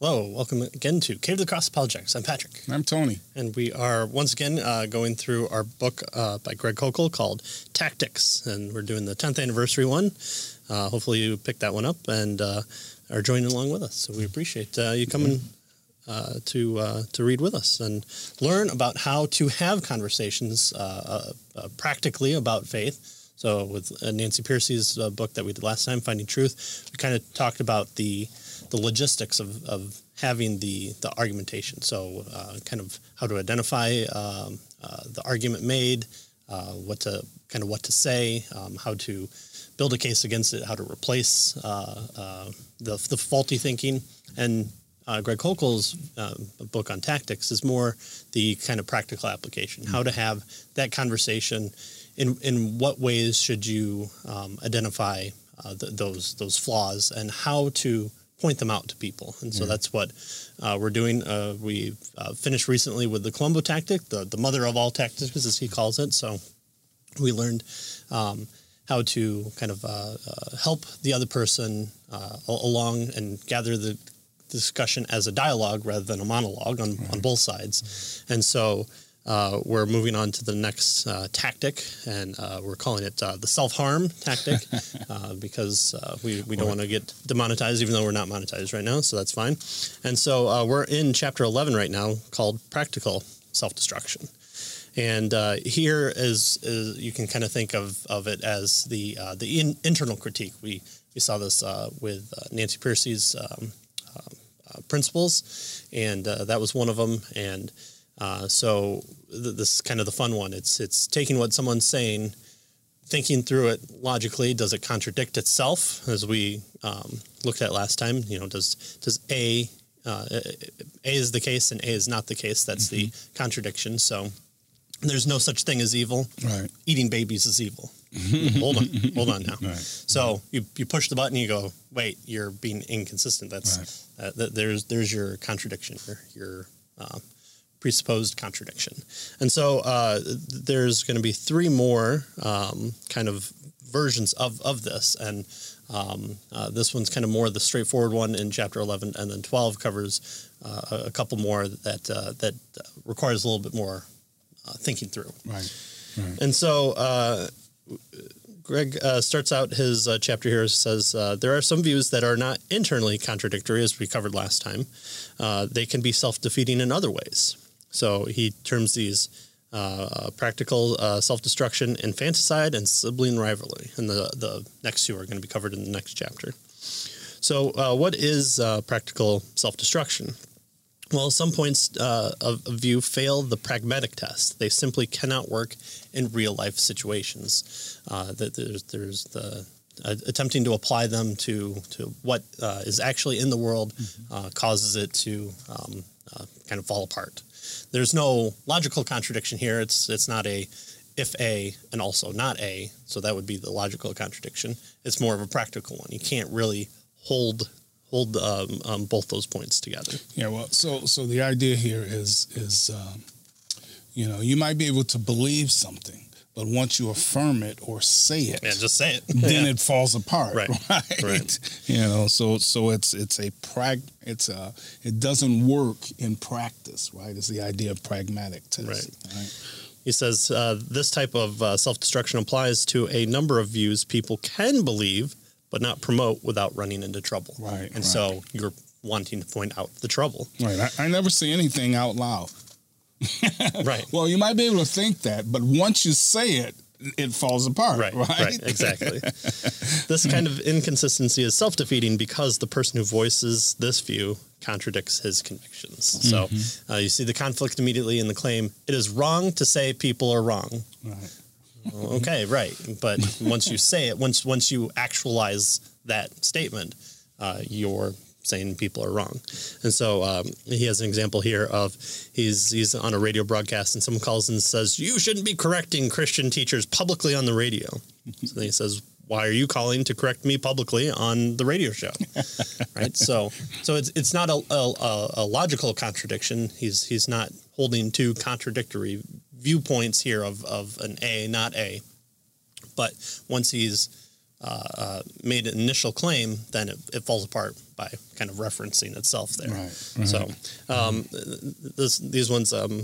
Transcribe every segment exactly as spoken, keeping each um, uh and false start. Hello, welcome again to Cave of the Cross Apologetics. I'm Patrick. And I'm Tony. And we are once again uh, going through our book uh, by Greg Koukl called Tactics, and we're doing the tenth anniversary one. Uh, hopefully you picked that one up and uh, are joining along with us. So we appreciate uh, you coming uh, to uh, to read with us and learn about how to have conversations uh, uh, practically about faith. So with Nancy Pearcey's uh, book that we did last time, Finding Truth, we kind of talked about the the logistics of, of having the, the argumentation. So uh, kind of how to identify um, uh, the argument made, uh, what to kind of what to say, um, how to build a case against it, how to replace uh, uh, the the faulty thinking. And uh, Greg Koukl's uh, book on Tactics is more the kind of practical application, how to have that conversation. In in what ways should you um, identify uh, th- those those flaws and how to point them out to people? And so yeah. that's what uh, we're doing. Uh, we uh, finished recently with the Colombo tactic, the, the mother of all tactics, as he calls it. So we learned um, how to kind of uh, uh, help the other person uh, along and gather the discussion as a dialogue rather than a monologue on, right. on both sides. And so... Uh, we're moving on to the next uh, tactic, and uh, we're calling it uh, the self-harm tactic uh, because uh, we, we don't want to get demonetized, even though we're not monetized right now, so that's fine. And so uh, we're in Chapter eleven right now called Practical Self-Destruction. And uh, here is, is you can kind of think of, of it as the uh, the in, internal critique. We, we saw this uh, with uh, Nancy Pearcey's um, uh, uh, principles, and uh, that was one of them, and... Uh, so th- this is kind of the fun one. It's it's taking what someone's saying, thinking through it logically. Does it contradict itself, as we um, looked at last time? You know, does does A uh, A is the case and A is not the case? That's mm-hmm. the contradiction. So there's no such thing as evil. Right. Eating babies is evil. hold on, hold on now. Right. So you you push the button, you go, wait, you're being inconsistent. That's right. uh, th- there's there's your contradiction. Your your uh, presupposed contradiction. And so uh, there's going to be three more um, kind of versions of, of this. And um, uh, this one's kind of more the straightforward one in Chapter eleven, and then twelve covers uh, a couple more that uh, that requires a little bit more uh, thinking through. Right. right. And so uh, Greg uh, starts out his uh, chapter here, says, uh, there are some views that are not internally contradictory, as we covered last time. Uh, they can be self-defeating in other ways. So he terms these uh, practical uh, self-destruction, infanticide, and sibling rivalry. And the, the next two are going to be covered in the next chapter. So uh, what is uh, practical self-destruction? Well, some points uh, of view fail the pragmatic test. They simply cannot work in real-life situations. Uh, there's, there's the... Uh, attempting to apply them to to what uh, is actually in the world uh, causes it to um, uh, kind of fall apart. There's no logical contradiction here. It's it's not a if A and also not A, so that would be the logical contradiction. It's more of a practical one. You can't really hold hold um, um, both those points together. Yeah. Well, so so the idea here is is um, you know, you might be able to believe something. But once you affirm it or say it, yeah, just say it, then yeah. it falls apart, right. right? Right. You know, so so it's it's a prag, it's a it doesn't work in practice, right? It's the idea of pragmatic test. Right. right? He says uh, this type of uh, self-destruction applies to a number of views people can believe, but not promote without running into trouble. Right. And right. so you're wanting to point out the trouble. Right. I, I never say anything out loud. Right. Well, you might be able to think that, but once you say it, it falls apart. Right. Right. right exactly. This kind of inconsistency is self-defeating because the person who voices this view contradicts his convictions. Mm-hmm. So uh, you see the conflict immediately in the claim. It is wrong to say people are wrong. Right. Okay. Right. But once you say it, once once you actualize that statement, uh, you're saying people are wrong. And so um, he has an example here of he's he's on a radio broadcast and someone calls and says, you shouldn't be correcting Christian teachers publicly on the radio. So then he says, why are you calling to correct me publicly on the radio show? Right. So so it's it's not a, a, a logical contradiction. He's he's not holding two contradictory viewpoints here of, of an A, not A. But once he's uh, uh, made an initial claim, then it, it falls apart by kind of referencing itself there. Right, right. So um, this, these ones um,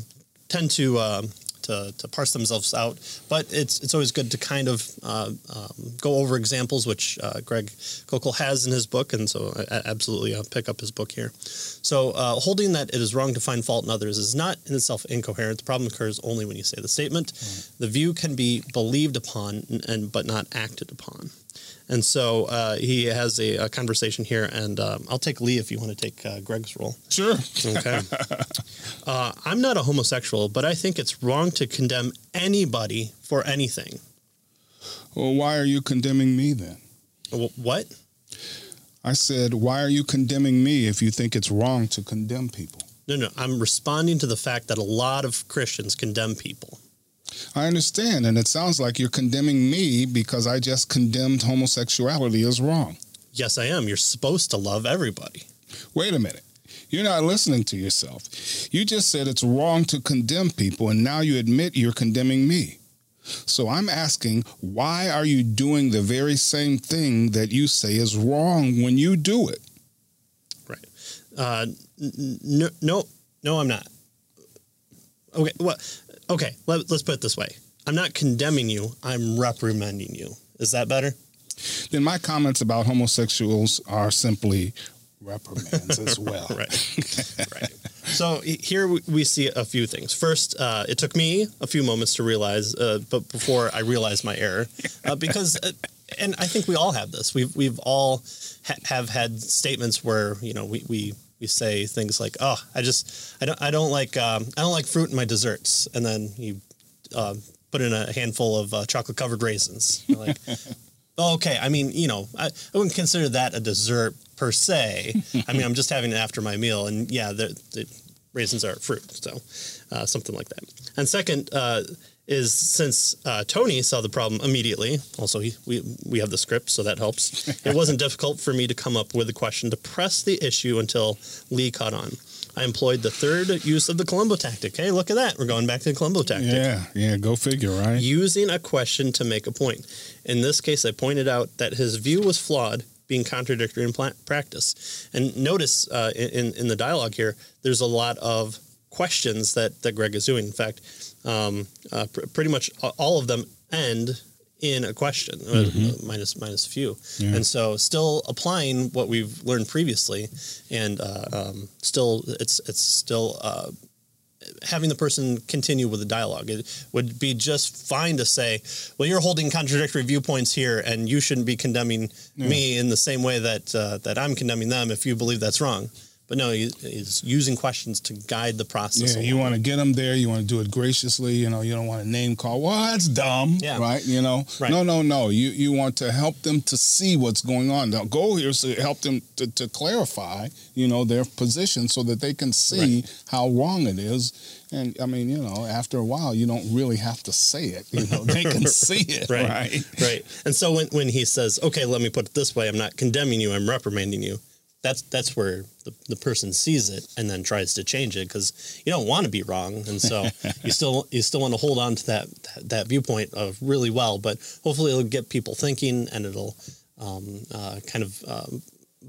tend to, uh, to to parse themselves out, but it's it's always good to kind of uh, um, go over examples, which uh, Greg Koukl has in his book, and so I absolutely uh, pick up his book here. So uh, holding that it is wrong to find fault in others is not in itself incoherent. The problem occurs only when you say the statement. Mm. The view can be believed upon and, and but not acted upon. And so uh, he has a, a conversation here, and um, I'll take Lee if you want to take uh, Greg's role. Sure. Okay. uh, I'm not a homosexual, but I think it's wrong to condemn anybody for anything. Well, why are you condemning me then? What? I said, why are you condemning me if you think it's wrong to condemn people? No, no. I'm responding to the fact that a lot of Christians condemn people. I understand, and it sounds like you're condemning me because I just condemned homosexuality as wrong. Yes, I am. You're supposed to love everybody. Wait a minute. You're not listening to yourself. You just said it's wrong to condemn people, and now you admit you're condemning me. So I'm asking, why are you doing the very same thing that you say is wrong when you do it? Right. Uh, no, no, no, I'm not. Okay, well... Okay, let, let's put it this way. I'm not condemning you. I'm reprimanding you. Is that better? Then my comments about homosexuals are simply reprimands as well. Right. Right. So here we see a few things. First, uh, it took me a few moments to realize, uh, but before I realized my error, uh, because, uh, and I think we all have this. We've we've all ha have had statements where you know we we. You say things like, "Oh, I just, I don't, I don't like, um, I don't like fruit in my desserts," and then you uh, put in a handful of uh, chocolate-covered raisins. You're like, oh, okay, I mean, you know, I, I wouldn't consider that a dessert per se. I mean, I'm just having it after my meal, and yeah, the, the raisins are fruit, so uh, something like that. And second. Uh, Is since uh, Tony saw the problem immediately. Also, he, we we have the script, so that helps. It wasn't difficult for me to come up with a question to press the issue until Lee caught on. I employed the third use of the Colombo tactic. Hey, look at that! We're going back to the Colombo tactic. Yeah, yeah. Go figure, right? Using a question to make a point. In this case, I pointed out that his view was flawed, being contradictory in practice. And notice uh, in in the dialogue here, there's a lot of questions that that Greg is doing. In fact. Um, uh, pr pretty much all of them end in a question, mm-hmm. uh, minus minus a few, yeah. And so still applying what we've learned previously, and uh, um, still it's it's still uh, having the person continue with the dialogue. It would be just fine to say, "Well, you're holding contradictory viewpoints here, and you shouldn't be condemning yeah. me in the same way that uh, that I'm condemning them if you believe that's wrong." But no, he's using questions to guide the process. Yeah, you want to get them there. You want to do it graciously. You know, you don't want to name call. Well, that's dumb, yeah. right? You know, right. no, no, no. You you want to help them to see what's going on. Now, go here to help them to, to clarify, you know, their position so that they can see right. how wrong it is. And I mean, you know, after a while, you don't really have to say it. You know, they can see it, right? Right. right. And so when when he says, "Okay, let me put it this way. I'm not condemning you. I'm reprimanding you." That's that's where the, the person sees it and then tries to change it because you don't want to be wrong, and so you still you still want to hold on to that that viewpoint of really well, but hopefully it'll get people thinking and it'll um, uh, kind of um,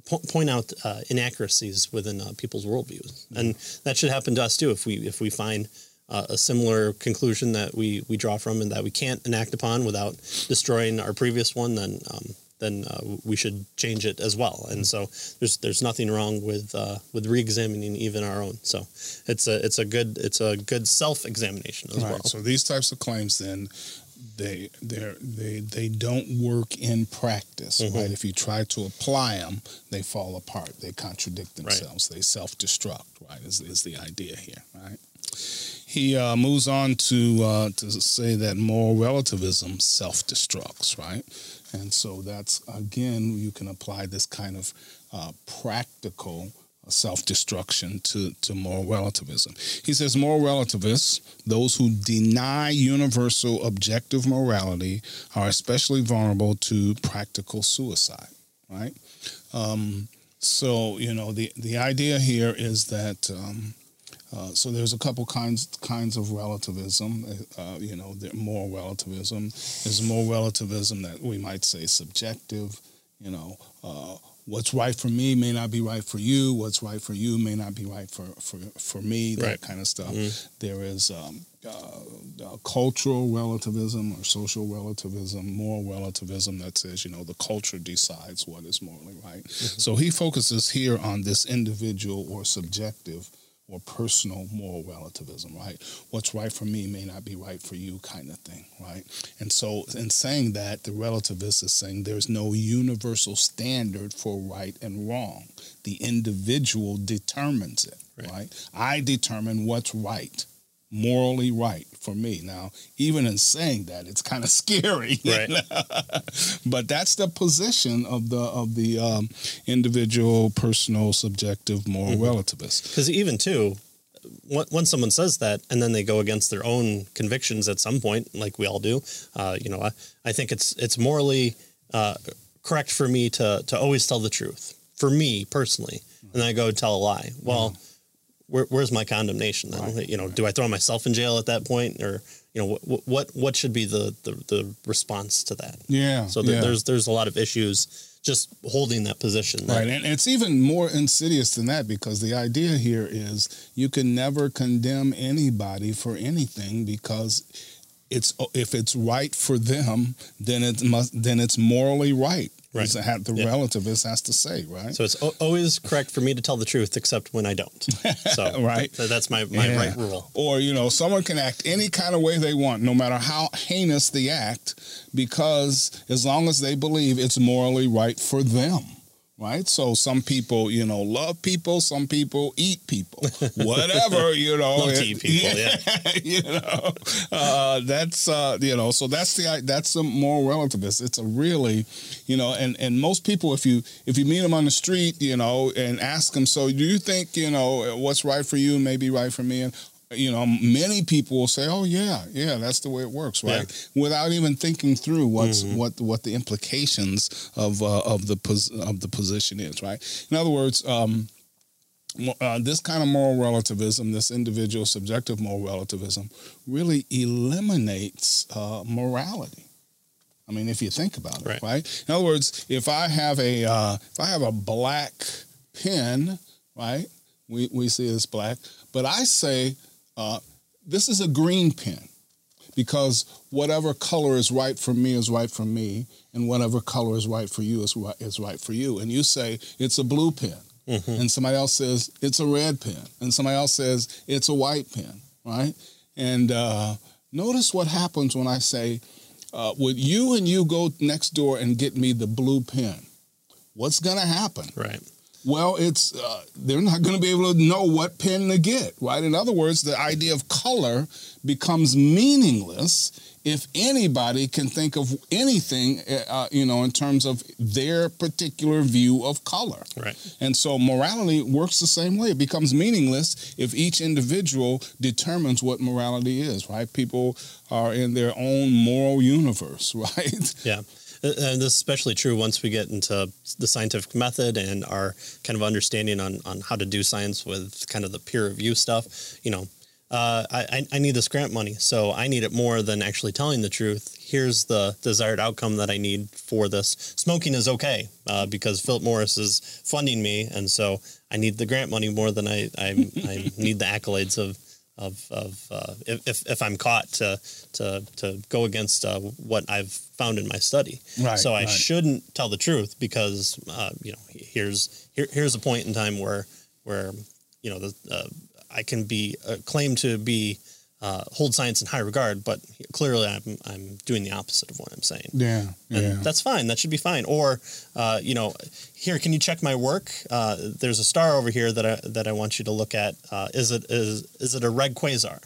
po point out uh, inaccuracies within uh, people's worldviews, and that should happen to us too if we if we find. Uh, a similar conclusion that we we draw from and that we can't enact upon without destroying our previous one, then um, then uh, we should change it as well. And so there's there's nothing wrong with uh, with re-examining even our own. So it's a it's a good it's a good self-examination as right. well. So these types of claims then. They they they they don't work in practice, mm-hmm. right? If you try to apply them, they fall apart. They contradict themselves. Right. They self-destruct, right? Is is the idea here, right? He uh, moves on to uh, to say that moral relativism self-destructs, right? And so that's again, you can apply this kind of uh, practical. self-destruction to, to moral relativism. He says moral relativists, those who deny universal objective morality, are especially vulnerable to practical suicide, right? Um, so, you know, the, the idea here is that um, Uh, so there's a couple kinds kinds of relativism, uh, you know, moral relativism. There's moral relativism that we might say subjective, you know, uh, what's right for me may not be right for you. What's right for you may not be right for, for, for me, that right. kind of stuff. Mm-hmm. There is um, uh, uh, cultural relativism or social relativism, moral relativism that says, you know, the culture decides what is morally right. Mm-hmm. So he focuses here on this individual or subjective or personal moral relativism, right? What's right for me may not be right for you kind of thing, right? And so in saying that, the relativist is saying there's no universal standard for right and wrong. The individual determines it, right? right? I determine what's right, morally right for me. Now, even in saying that, it's kind of scary, right? You know? But that's the position of the of the um, individual, personal, subjective, moral mm-hmm. relativist. Because even too, once someone says that, and then they go against their own convictions at some point, like we all do. Uh, you know, I, I think it's it's morally uh, correct for me to to always tell the truth for me personally, and then I go tell a lie. Well. Yeah. Where, where's my condemnation then? Right, you know, right. do I throw myself in jail at that point, or you know, what what what should be the the, the response to that? Yeah. So th- yeah. there's there's a lot of issues just holding that position, that right? And it's even more insidious than that, because the idea here is you can never condemn anybody for anything, because it's if it's right for them, then it must then it's morally right. Right. The yeah. relativist has to say, right? So it's o- always correct for me to tell the truth, except when I don't. So right? Th- that's my, my yeah. right rule. Or, you know, someone can act any kind of way they want, no matter how heinous the act, because as long as they believe it's morally right for them. Right. So some people, you know, love people. Some people eat people, whatever, you know, love to eat people, yeah, yeah. you know, uh, that's, uh, you know, so that's the that's the moral relativist. It's a really, you know, and, and most people, if you if you meet them on the street, you know, and ask them, so do you think, you know, what's right for you may be right for me? And, you know, many people will say, oh, yeah, yeah, that's the way it works, right? Yeah. Without even thinking through what's, mm-hmm. what what the implications of uh, of the pos- of the position is, right? In other words, um, uh, this kind of moral relativism, this individual subjective moral relativism, really eliminates uh, morality. I mean, if you think about it, right? right? In other words, if I have a uh, if I have a black pen, right? We we see it's black, but I say. Uh, this is a green pen, because whatever color is right for me is right for me, and whatever color is right for you is right, is right for you. And you say it's a blue pen, mm-hmm. and somebody else says it's a red pen, and somebody else says it's a white pen, right? And uh, notice what happens when I say, uh, would you and you go next door and get me the blue pen? What's going to happen? Right. Well, it's uh, they're not going to be able to know what pen to get, right? In other words, the idea of color becomes meaningless if anybody can think of anything, uh, you know, in terms of their particular view of color. Right. And so morality works the same way. It becomes meaningless if each individual determines what morality is, right? People are in their own moral universe, right? Yeah. And this is especially true once we get into the scientific method and our kind of understanding on, on how to do science with kind of the peer review stuff. You know, uh, I, I need this grant money, so I need it more than actually telling the truth. Here's the desired outcome that I need for this. Smoking is okay uh, because Philip Morris is funding me, and so I need the grant money more than I I, I need the accolades of of, of uh, if, if I'm caught to to, to go against uh, what I've found in my study. Right, so I right. shouldn't tell the truth because, uh, you know, here's here, here's a point in time where, where you know, the, uh, I can be uh, claimed to be uh, hold science in high regard, but clearly I'm I'm doing the opposite of what I'm saying. Yeah, and yeah. that's fine. That should be fine. Or, uh, you know, here, can you check my work? Uh, there's a star over here that I that I want you to look at. Uh, is it is is it a red quasar?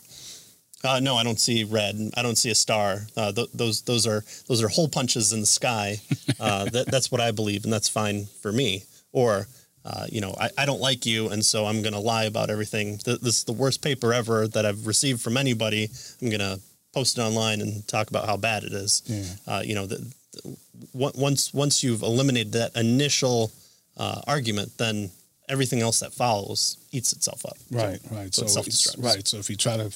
Uh, no, I don't see red. I don't see a star. Uh, th- those those are those are hole punches in the sky. Uh, that, that's what I believe, and that's fine for me. Or uh, you know, I, I don't like you, and so I'm going to lie about everything. Th- this is the worst paper ever that I've received from anybody. I'm going to post it online and talk about how bad it is. Yeah. Uh, you know, the, the, once once you've eliminated that initial uh, argument, then everything else that follows eats itself up. Right, so, right. So, so it's right. So if you try to,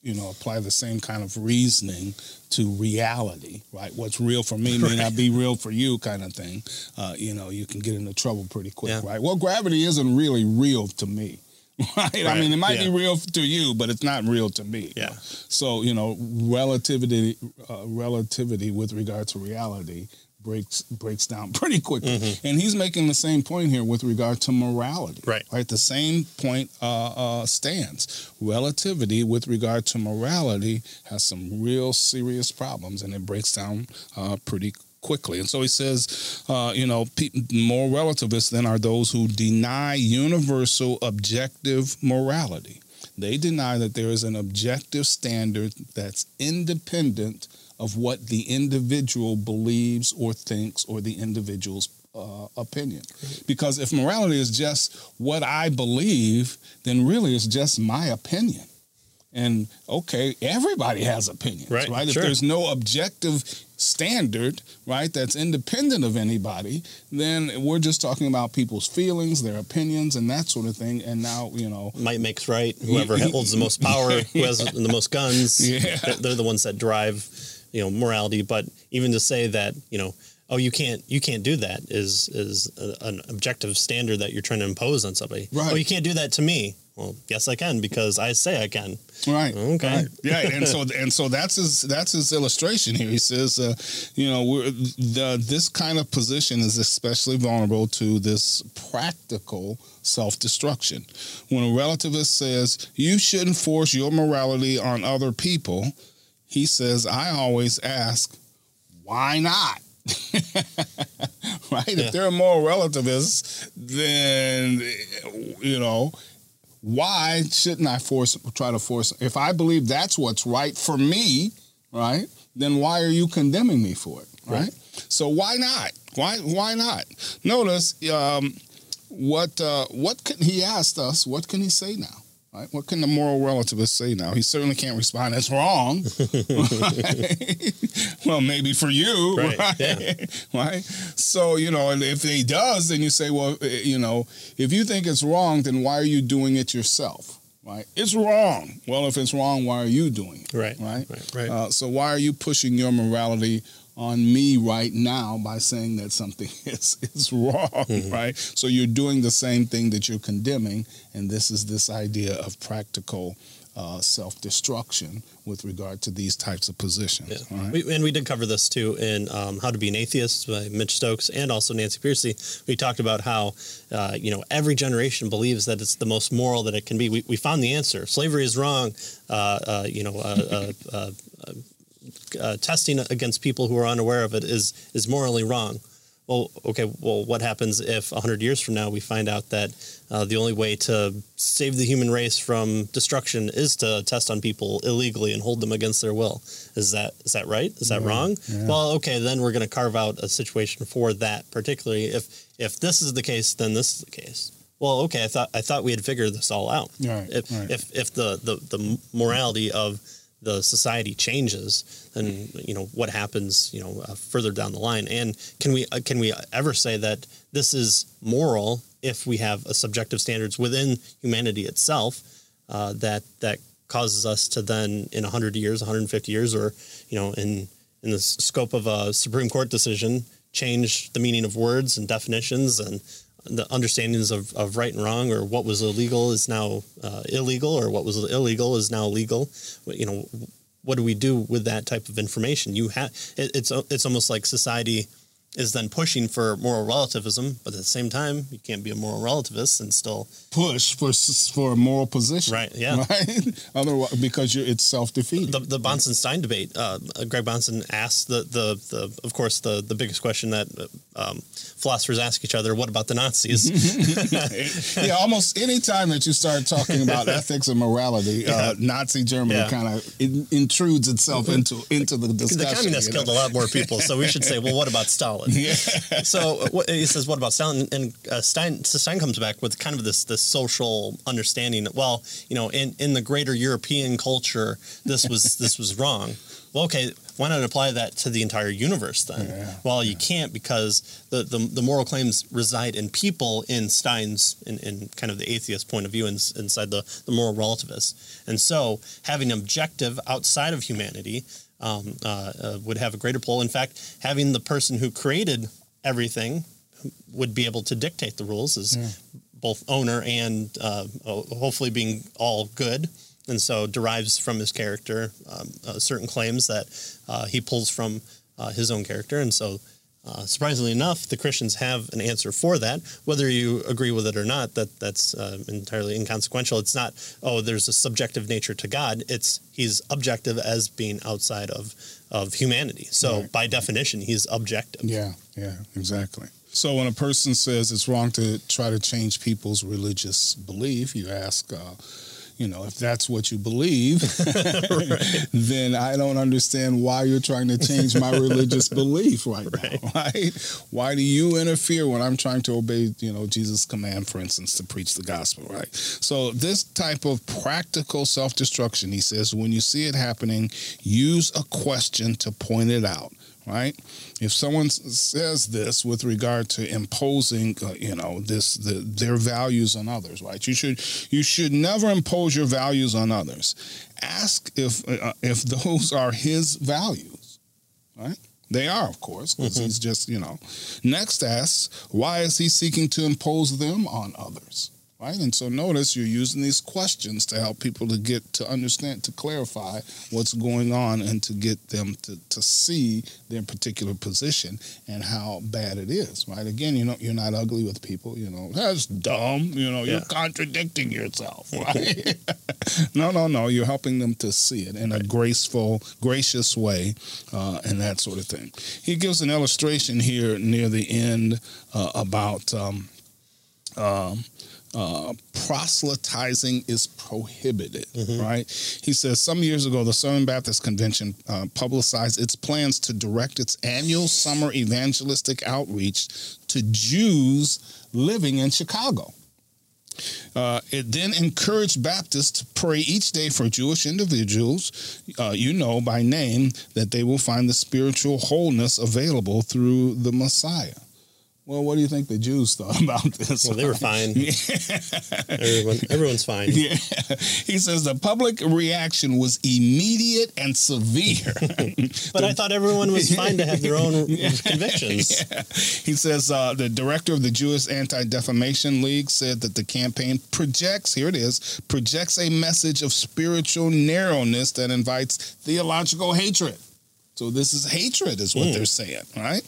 you know, apply the same kind of reasoning to reality, right? What's real for me may right. not be real for you, kind of thing. Uh, you know, you can get into trouble pretty quick, yeah. right? Well, gravity isn't really real to me. Right? right. I mean, it might yeah. be real to you, but it's not real to me. Yeah. So, you know, relativity, uh, relativity with regard to reality breaks breaks down pretty quickly. Mm-hmm. And he's making the same point here with regard to morality. Right. Right. The same point uh, uh, stands. Relativity with regard to morality has some real serious problems, and it breaks down uh, pretty quickly. Quickly. And so he says, uh, you know, pe- more relativists then are those who deny universal objective morality. They deny that there is an objective standard that's independent of what the individual believes or thinks or the individual's uh, opinion. Because if morality is just what I believe, then really it's just my opinion. And, okay, everybody has opinions, right? right? Sure. If there's no objective standard, right, that's independent of anybody, then we're just talking about people's feelings, their opinions, and that sort of thing. And now, you know, might makes right. Whoever holds the most power, yeah. who has the most guns, yeah. they're the ones that drive, you know, morality. But even to say that, you know, oh, you can't, you can't do that is is a, an objective standard that you're trying to impose on somebody. Right. Oh, you can't do that to me. Well, yes, I can, because I say I can. Right. Okay. Right. Yeah, and so and so that's his that's his illustration here. He says, uh, you know, we're, the, this kind of position is especially vulnerable to this practical self-destruction. When a relativist says you shouldn't force your morality on other people, he says, I always ask, why not? Right. Yeah. If there are more relativists, then you know. Why shouldn't I force? Try to force? If I believe that's what's right for me, right? Then why are you condemning me for it, right? right. So why not? Why why not? Notice um, what uh, what can he asked us? What can he say now? Right? What can the moral relativist say now? He certainly can't respond. That's wrong. Right? Well, maybe for you, right? Right? Yeah. Right? So, you know, and if he does, then you say, well, you know, if you think it's wrong, then why are you doing it yourself? Right? It's wrong. Well, if it's wrong, why are you doing it? Right. Right. Right. Right. Uh, so why are you pushing your morality on me right now by saying that something is, is wrong, mm-hmm. right? So you're doing the same thing that you're condemning, and this is this idea of practical uh, self-destruction with regard to these types of positions. Yeah. Right? We, and we did cover this, too, in um, How to Be an Atheist by Mitch Stokes and also Nancy Pearcey. We talked about how, uh, you know, every generation believes that it's the most moral that it can be. We, we found the answer. Slavery is wrong, uh, uh, you know, uh, uh, uh, uh Uh, testing against people who are unaware of it is is morally wrong. Well, okay, well, what happens if one hundred years from now we find out that uh, the only way to save the human race from destruction is to test on people illegally and hold them against their will? Is that is that right? Is that yeah. wrong? Yeah. Well, okay, then we're going to carve out a situation for that, particularly if if this is the case, then this is the case. Well, okay, I thought I thought we had figured this all out. Right, if, right. if if the, the, the morality of the society changes, then you know what happens. You know uh, further down the line, and can we uh, can we ever say that this is moral if we have a subjective standards within humanity itself uh, that that causes us to then in one hundred years, one hundred fifty years, or you know in in the scope of a Supreme Court decision, change the meaning of words and definitions and the understandings of, of right and wrong, or what was illegal is now uh, illegal, or what was illegal is now legal. You know, what do we do with that type of information? You have it, it's it's almost like society is then pushing for moral relativism, but at the same time, you can't be a moral relativist and still push for for a moral position, right? Yeah, right. Otherwise, because you're, it's self defeating. The, the Bonson-Stein debate. Uh, Greg Bonson asked the, the the of course the the biggest question that. Um, philosophers ask each other, what about the Nazis? Yeah, almost any time that you start talking about ethics and morality, yeah. uh, Nazi Germany yeah. kind of in, intrudes itself into into the discussion. The communists you know? killed a lot more people, so we should say, well, what about Stalin? Yeah. So what, he says, what about Stalin? And uh, Stein, so Stein comes back with kind of this this social understanding that, well, you know, in, in the greater European culture, this was this was wrong. Well, okay, why not apply that to the entire universe then? Yeah, well, yeah. you can't, because the, the the moral claims reside in people, in Stein's, in, in kind of the atheist point of view, in, inside the, the moral relativist. And so having an objective outside of humanity um, uh, uh, would have a greater pull. In fact, having the person who created everything would be able to dictate the rules as yeah. both owner and uh, hopefully being all good. And so derives from his character um, uh, certain claims that uh, he pulls from uh, his own character. And so, uh, surprisingly enough, the Christians have an answer for that. Whether you agree with it or not, that that's uh, entirely inconsequential. It's not, oh, there's a subjective nature to God. It's he's objective as being outside of, of humanity. So right. by definition, he's objective. Yeah, yeah, exactly. So when a person says it's wrong to try to change people's religious belief, you ask... Uh, You know, if that's what you believe, right. then I don't understand why you're trying to change my religious belief right, right now, right? Why do you interfere when I'm trying to obey, you know, Jesus' command, for instance, to preach the gospel, right? So this type of practical self-destruction, he says, when you see it happening, use a question to point it out. Right. If someone says this with regard to imposing, uh, you know, this the, their values on others. Right. You should you should never impose your values on others. Ask if uh, if those are his values. Right. They are, of course, because mm-hmm. he's just, you know, next asks, why is he seeking to impose them on others? Right. And so notice you're using these questions to help people to get to understand, to clarify what's going on and to get them to, to see their particular position and how bad it is. Right. Again, you know, you're not ugly with people. You know, that's dumb. You know, yeah. you're contradicting yourself. Right. no, no, no. You're helping them to see it in right. a graceful, gracious way uh, and that sort of thing. He gives an illustration here near the end uh, about um, um Uh, proselytizing is prohibited, mm-hmm. right? He says, some years ago, the Southern Baptist Convention uh, publicized its plans to direct its annual summer evangelistic outreach to Jews living in Chicago. Uh, it then encouraged Baptists to pray each day for Jewish individuals, uh, you know, by name, that they will find the spiritual wholeness available through the Messiah. Well, what do you think the Jews thought about this? Well, they were fine. Yeah. Everyone, everyone's fine. Yeah. He says the public reaction was immediate and severe. but the, I thought everyone was fine to have their own yeah. convictions. Yeah. He says uh, the director of the Jewish Anti-Defamation League said that the campaign projects, here it is, projects a message of spiritual narrowness that invites theological hatred. So this is hatred is what mm. they're saying, right?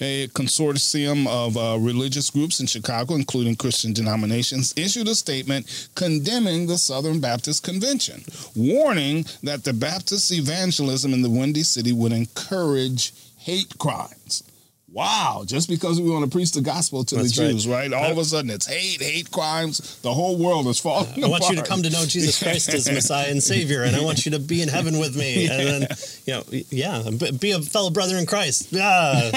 A consortium of uh, religious groups in Chicago, including Christian denominations, issued a statement condemning the Southern Baptist Convention, warning that the Baptist evangelism in the Windy City would encourage hate crimes. Wow, just because we want to preach the gospel to That's the Jews, right? right? All of a sudden, it's hate, hate crimes. The whole world is falling apart. I want apart. you to come to know Jesus Christ as Messiah and Savior, and I want you to be in heaven with me. Yeah. And then, you know, yeah, be a fellow brother in Christ. Ah.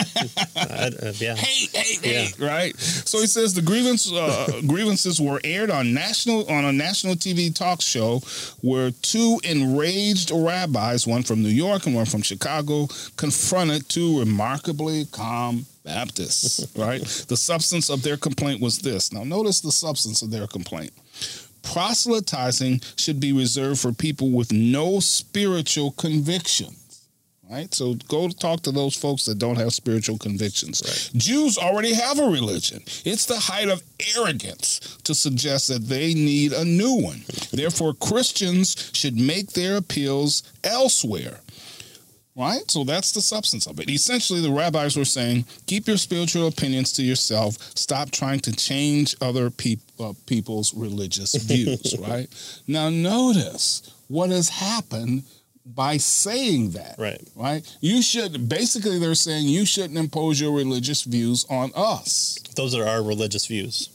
uh, yeah. Hate, hate, yeah. hate, right? So he says the grievance, uh, grievances were aired on national on a national T V talk show where two enraged rabbis, one from New York and one from Chicago, confronted two remarkably calm Baptists, right? The substance of their complaint was this. Now, notice the substance of their complaint. Proselytizing should be reserved for people with no spiritual convictions, right? So go talk to those folks that don't have spiritual convictions. Right. Jews already have a religion. It's the height of arrogance to suggest that they need a new one. Therefore, Christians should make their appeals elsewhere. Right? So that's the substance of it. Essentially, the rabbis were saying, keep your spiritual opinions to yourself. Stop trying to change other peop- uh, people's religious views, right? Now, notice what has happened by saying that, right? Right? You should, basically, they're saying you shouldn't impose your religious views on us. Those are our religious views.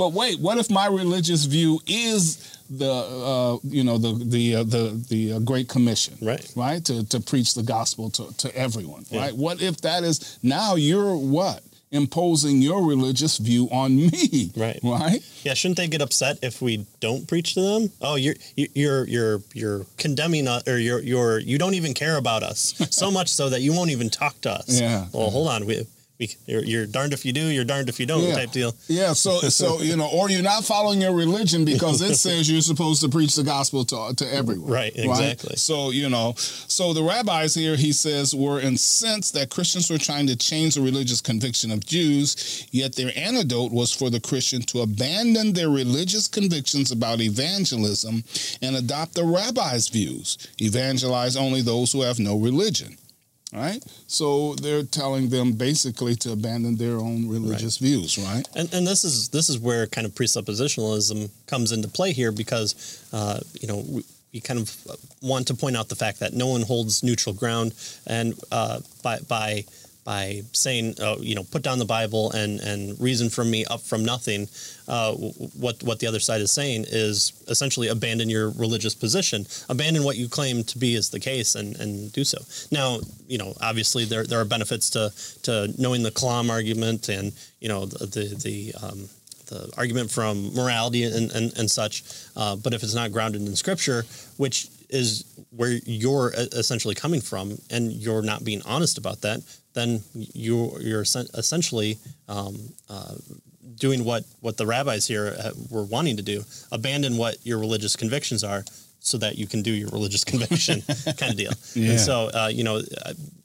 But wait, what if my religious view is... the uh, you know the the uh, the the uh, Great Commission, right? Right to to preach the gospel to to everyone, yeah. right? What if that is now you're what imposing your religious view on me. Right. Right. Yeah. Shouldn't they get upset if we don't preach to them? Oh, you're you're you're you're condemning us, or you're you're you don't even care about us so much so that you won't even talk to us. Yeah. Well, hold on. We. We, you're, you're darned if you do, you're darned if you don't, yeah. type deal. Yeah, so, so you know, or you're not following your religion because it says you're supposed to preach the gospel to, to everyone. Right, exactly. Right? So, you know, so the rabbis here, he says, were incensed that Christians were trying to change the religious conviction of Jews, yet their antidote was for the Christian to abandon their religious convictions about evangelism and adopt the rabbis' views. Evangelize only those who have no religion. Right. So they're telling them basically to abandon their own religious right. views. Right. And and this is this is where kind of presuppositionalism comes into play here, because, uh, you know, we, we kind of want to point out the fact that no one holds neutral ground. And uh, by by by saying, uh, you know, put down the Bible and, and reason from me up from nothing. Uh, what what the other side is saying is essentially abandon your religious position, abandon what you claim to be is the case, and, and do so. Now, you know, obviously there there are benefits to to knowing the Kalam argument, and you know the the the, um, the argument from morality and and, and such. Uh, but if it's not grounded in Scripture, which is where you're essentially coming from, and you're not being honest about that, then you, you're essentially um, uh, doing what, what the rabbis here were wanting to do, abandon what your religious convictions are so that you can do your religious conviction kind of deal. Yeah. And so, uh, you know,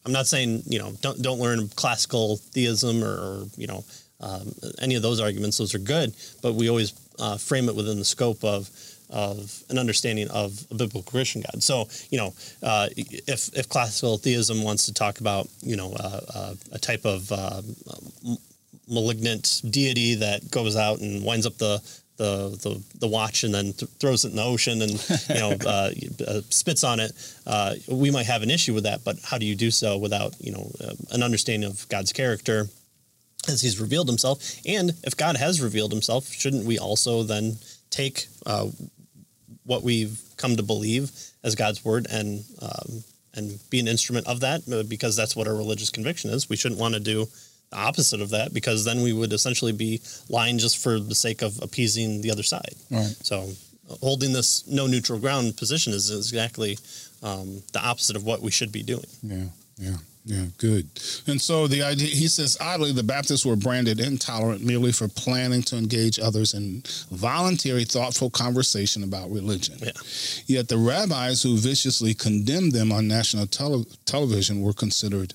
I'm not saying, you know, don't don't learn classical theism or, or you know, um, any of those arguments. Those are good, but we always uh, frame it within the scope of, of an understanding of a biblical Christian God. So, you know, uh, if if classical theism wants to talk about, you know, uh, uh, a type of uh, malignant deity that goes out and winds up the the the, the watch and then th- throws it in the ocean and, you know, uh, uh, spits on it, uh, we might have an issue with that. But how do you do so without, you know, uh, an understanding of God's character as he's revealed himself? And if God has revealed himself, shouldn't we also then take uh, what we've come to believe as God's word and um, and be an instrument of that, because that's what our religious conviction is? We shouldn't want to do the opposite of that, because then we would essentially be lying just for the sake of appeasing the other side. Right. So holding this no neutral ground position is exactly um, the opposite of what we should be doing. Yeah, yeah. Yeah, good. And so the idea, he says, oddly, the Baptists were branded intolerant merely for planning to engage others in voluntary, thoughtful conversation about religion. Yeah. Yet the rabbis who viciously condemned them on national tele- television were considered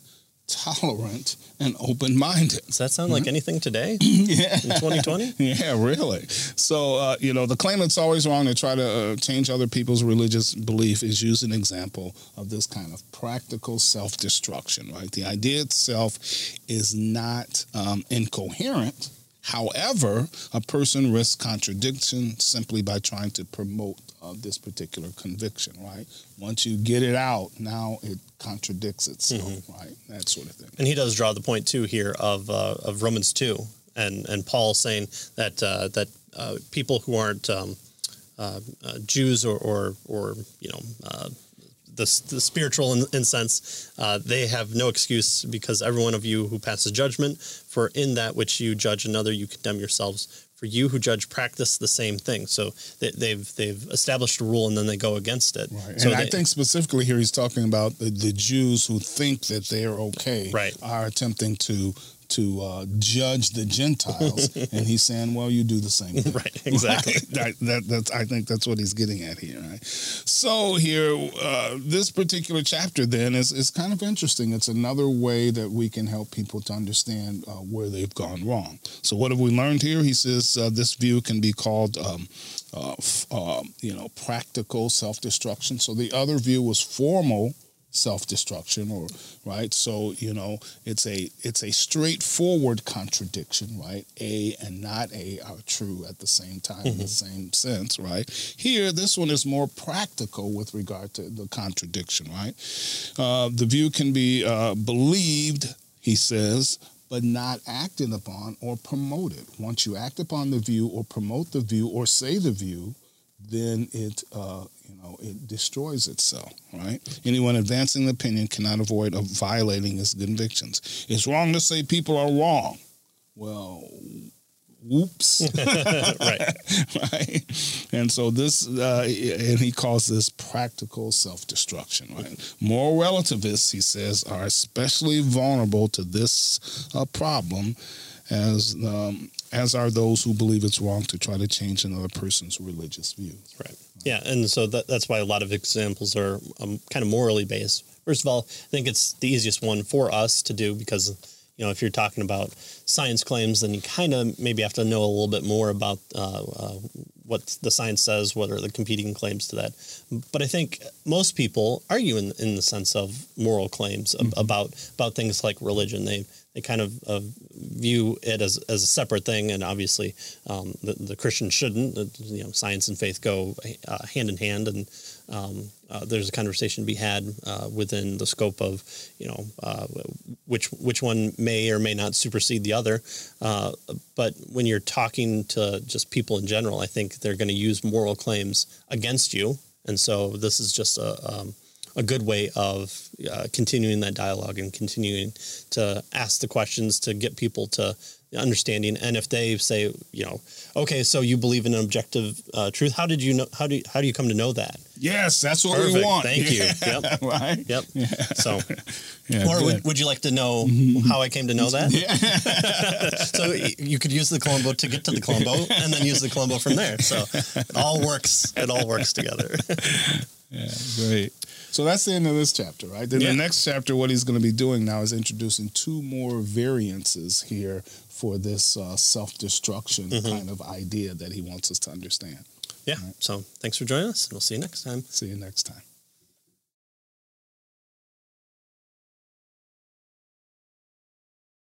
tolerant and open-minded. Does that sound mm-hmm. like anything today? Yeah. In twenty twenty? Yeah, really. So, uh, you know, the claim it's always wrong to try to uh, change other people's religious belief is used an example of this kind of practical self-destruction, right? The idea itself is not um, incoherent. However, a person risks contradiction simply by trying to promote uh, this particular conviction, right? Once you get it out, now it contradicts itself, mm-hmm. right? That sort of thing. And he does draw the point, too, here of uh, of Romans two and, and Paul saying that uh, that uh, people who aren't um, uh, uh, Jews or, or, or, you know, uh, the, the spiritual in, in sense, uh, they have no excuse, because every one of you who passes judgment, for in that which you judge another, you condemn yourselves. For you who judge practice the same thing. So they, they've they've established a rule and then they go against it. Right. So and they, I think specifically here he's talking about the, the Jews who think that they're okay right. are attempting to to uh, judge the Gentiles, and he's saying, well, you do the same thing. Right, exactly. Right? That, that, that's, I think that's what he's getting at here. Right? So here, uh, this particular chapter then is, is kind of interesting. It's another way that we can help people to understand uh, where they've gone wrong. So what have we learned here? He says uh, this view can be called, um, uh, f- uh, you know, practical self-destruction. So the other view was formal self-destruction, or right, so you know it's a it's a straightforward contradiction, right? A and not A are true at the same time mm-hmm. in the same sense, right? Here, this one is more practical with regard to the contradiction, right? Uh, the view can be uh, believed, he says, but not acted upon or promoted. Once you act upon the view or promote the view or say the view, then it, uh, you know, it destroys itself, right? Anyone advancing the opinion cannot avoid of violating his convictions. It's wrong to say people are wrong, well, whoops. Right. Right. And so this, uh, and he calls this practical self-destruction, right? Moral relativists, he says, are especially vulnerable to this uh, problem, as um, as are those who believe it's wrong to try to change another person's religious views. Right. Yeah, and so that, that's why a lot of examples are um, kind of morally based. First of all, I think it's the easiest one for us to do because, you know, if you're talking about science claims, then you kind of maybe have to know a little bit more about uh, uh, what the science says, what are the competing claims to that. But I think most people argue in, in the sense of moral claims ab- mm-hmm. about about things like religion. They they kind of uh, view it as, as a separate thing, and obviously um, the, the Christian shouldn't. The, you know, science and faith go uh, hand in hand, and um, uh, there's a conversation to be had uh, within the scope of, you know, uh, which which one may or may not supersede the other. Uh, but when you're talking to just people in general, I think they're going to use moral claims against you, and so this is just a um, a good way of uh, continuing that dialogue and continuing to ask the questions to get people to understanding. And if they say, you know, okay, so you believe in an objective uh, truth, how did you know? How do you, how do you come to know that? Yes, that's what Perfect. we want. Thank you. Yeah. Yep. Right? Yep. Yeah. So, yeah, or would, would you like to know mm-hmm. how I came to know that? Yeah. So you could use the Colombo to get to the Colombo, and then use the Colombo from there. So it all works. It all works together. Yeah, great. So that's the end of this chapter, right? Then yeah. the next chapter, what he's going to be doing now is introducing two more variances here for this uh, self-destruction mm-hmm. kind of idea that he wants us to understand. Yeah. Right? So thanks for joining us, and we'll see you next time. See you next time.